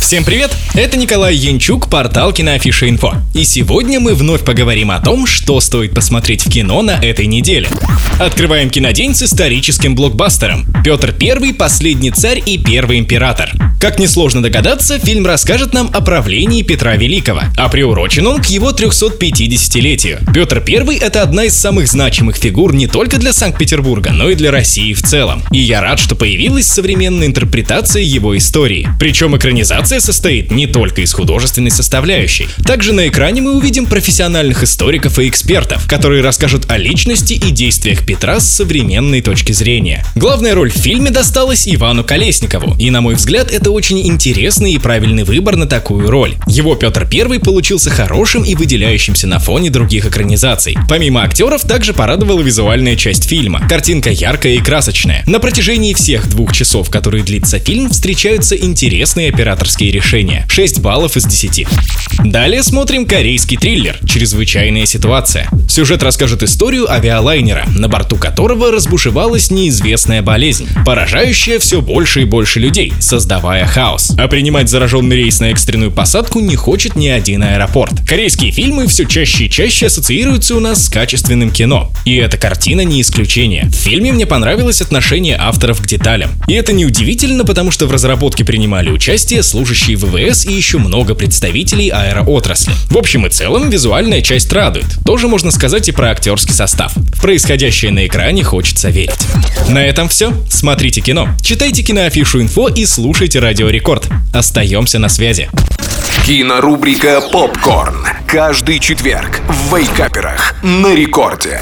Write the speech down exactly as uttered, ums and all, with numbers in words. Всем привет! Это Николай Янчук, портал Киноафиша.Инфо. И сегодня мы вновь поговорим о том, что стоит посмотреть в кино на этой неделе. Открываем кинодень с историческим блокбастером «Петр Первый. Последний царь и первый император». Как несложно догадаться, фильм расскажет нам о правлении Петра Великого, а приурочен он к его трехсотпятидесятилетию. Петр Первый — это одна из самых значимых фигур не только для Санкт-Петербурга, но и для России в целом. И я рад, что появилась современная интерпретация его истории. Причем экранизация состоит не только из художественной составляющей. Также на экране мы увидим профессиональных историков и экспертов, которые расскажут о личности и действиях Петра с современной точки зрения. Главная роль в фильме досталась Ивану Колесникову, и, на мой взгляд, это очень интересный и правильный выбор на такую роль. Его Петр Первый получился хорошим и выделяющимся на фоне других экранизаций. Помимо актеров, также порадовала визуальная часть фильма. Картинка яркая и красочная. На протяжении всех двух часов, которые длится фильм, встречаются интересные операторские решения. шесть баллов из десяти. Далее смотрим корейский триллер «Чрезвычайная ситуация». Сюжет расскажет историю авиалайнера, на борту которого разбушевалась неизвестная болезнь, поражающая все больше и больше людей, создавая хаос. А принимать зараженный рейс на экстренную посадку не хочет ни один аэропорт. Корейские фильмы все чаще и чаще ассоциируются у нас с качественным кино. И эта картина не исключение. В фильме мне понравилось отношение авторов к деталям. И это неудивительно, потому что в разработке принимали участие служащие ВВС и еще много представителей аэроотрасли. В общем и целом, визуальная часть радует. Тоже можно сказать и про актерский состав. В происходящее на экране хочется верить. На этом все. Смотрите кино, читайте Киноафишу.Инфо и слушайте радио. Радио Рекорд. Остаемся на связи. Кинорубрика «Попкорн». Каждый четверг в Вейкаперах на Рекорде.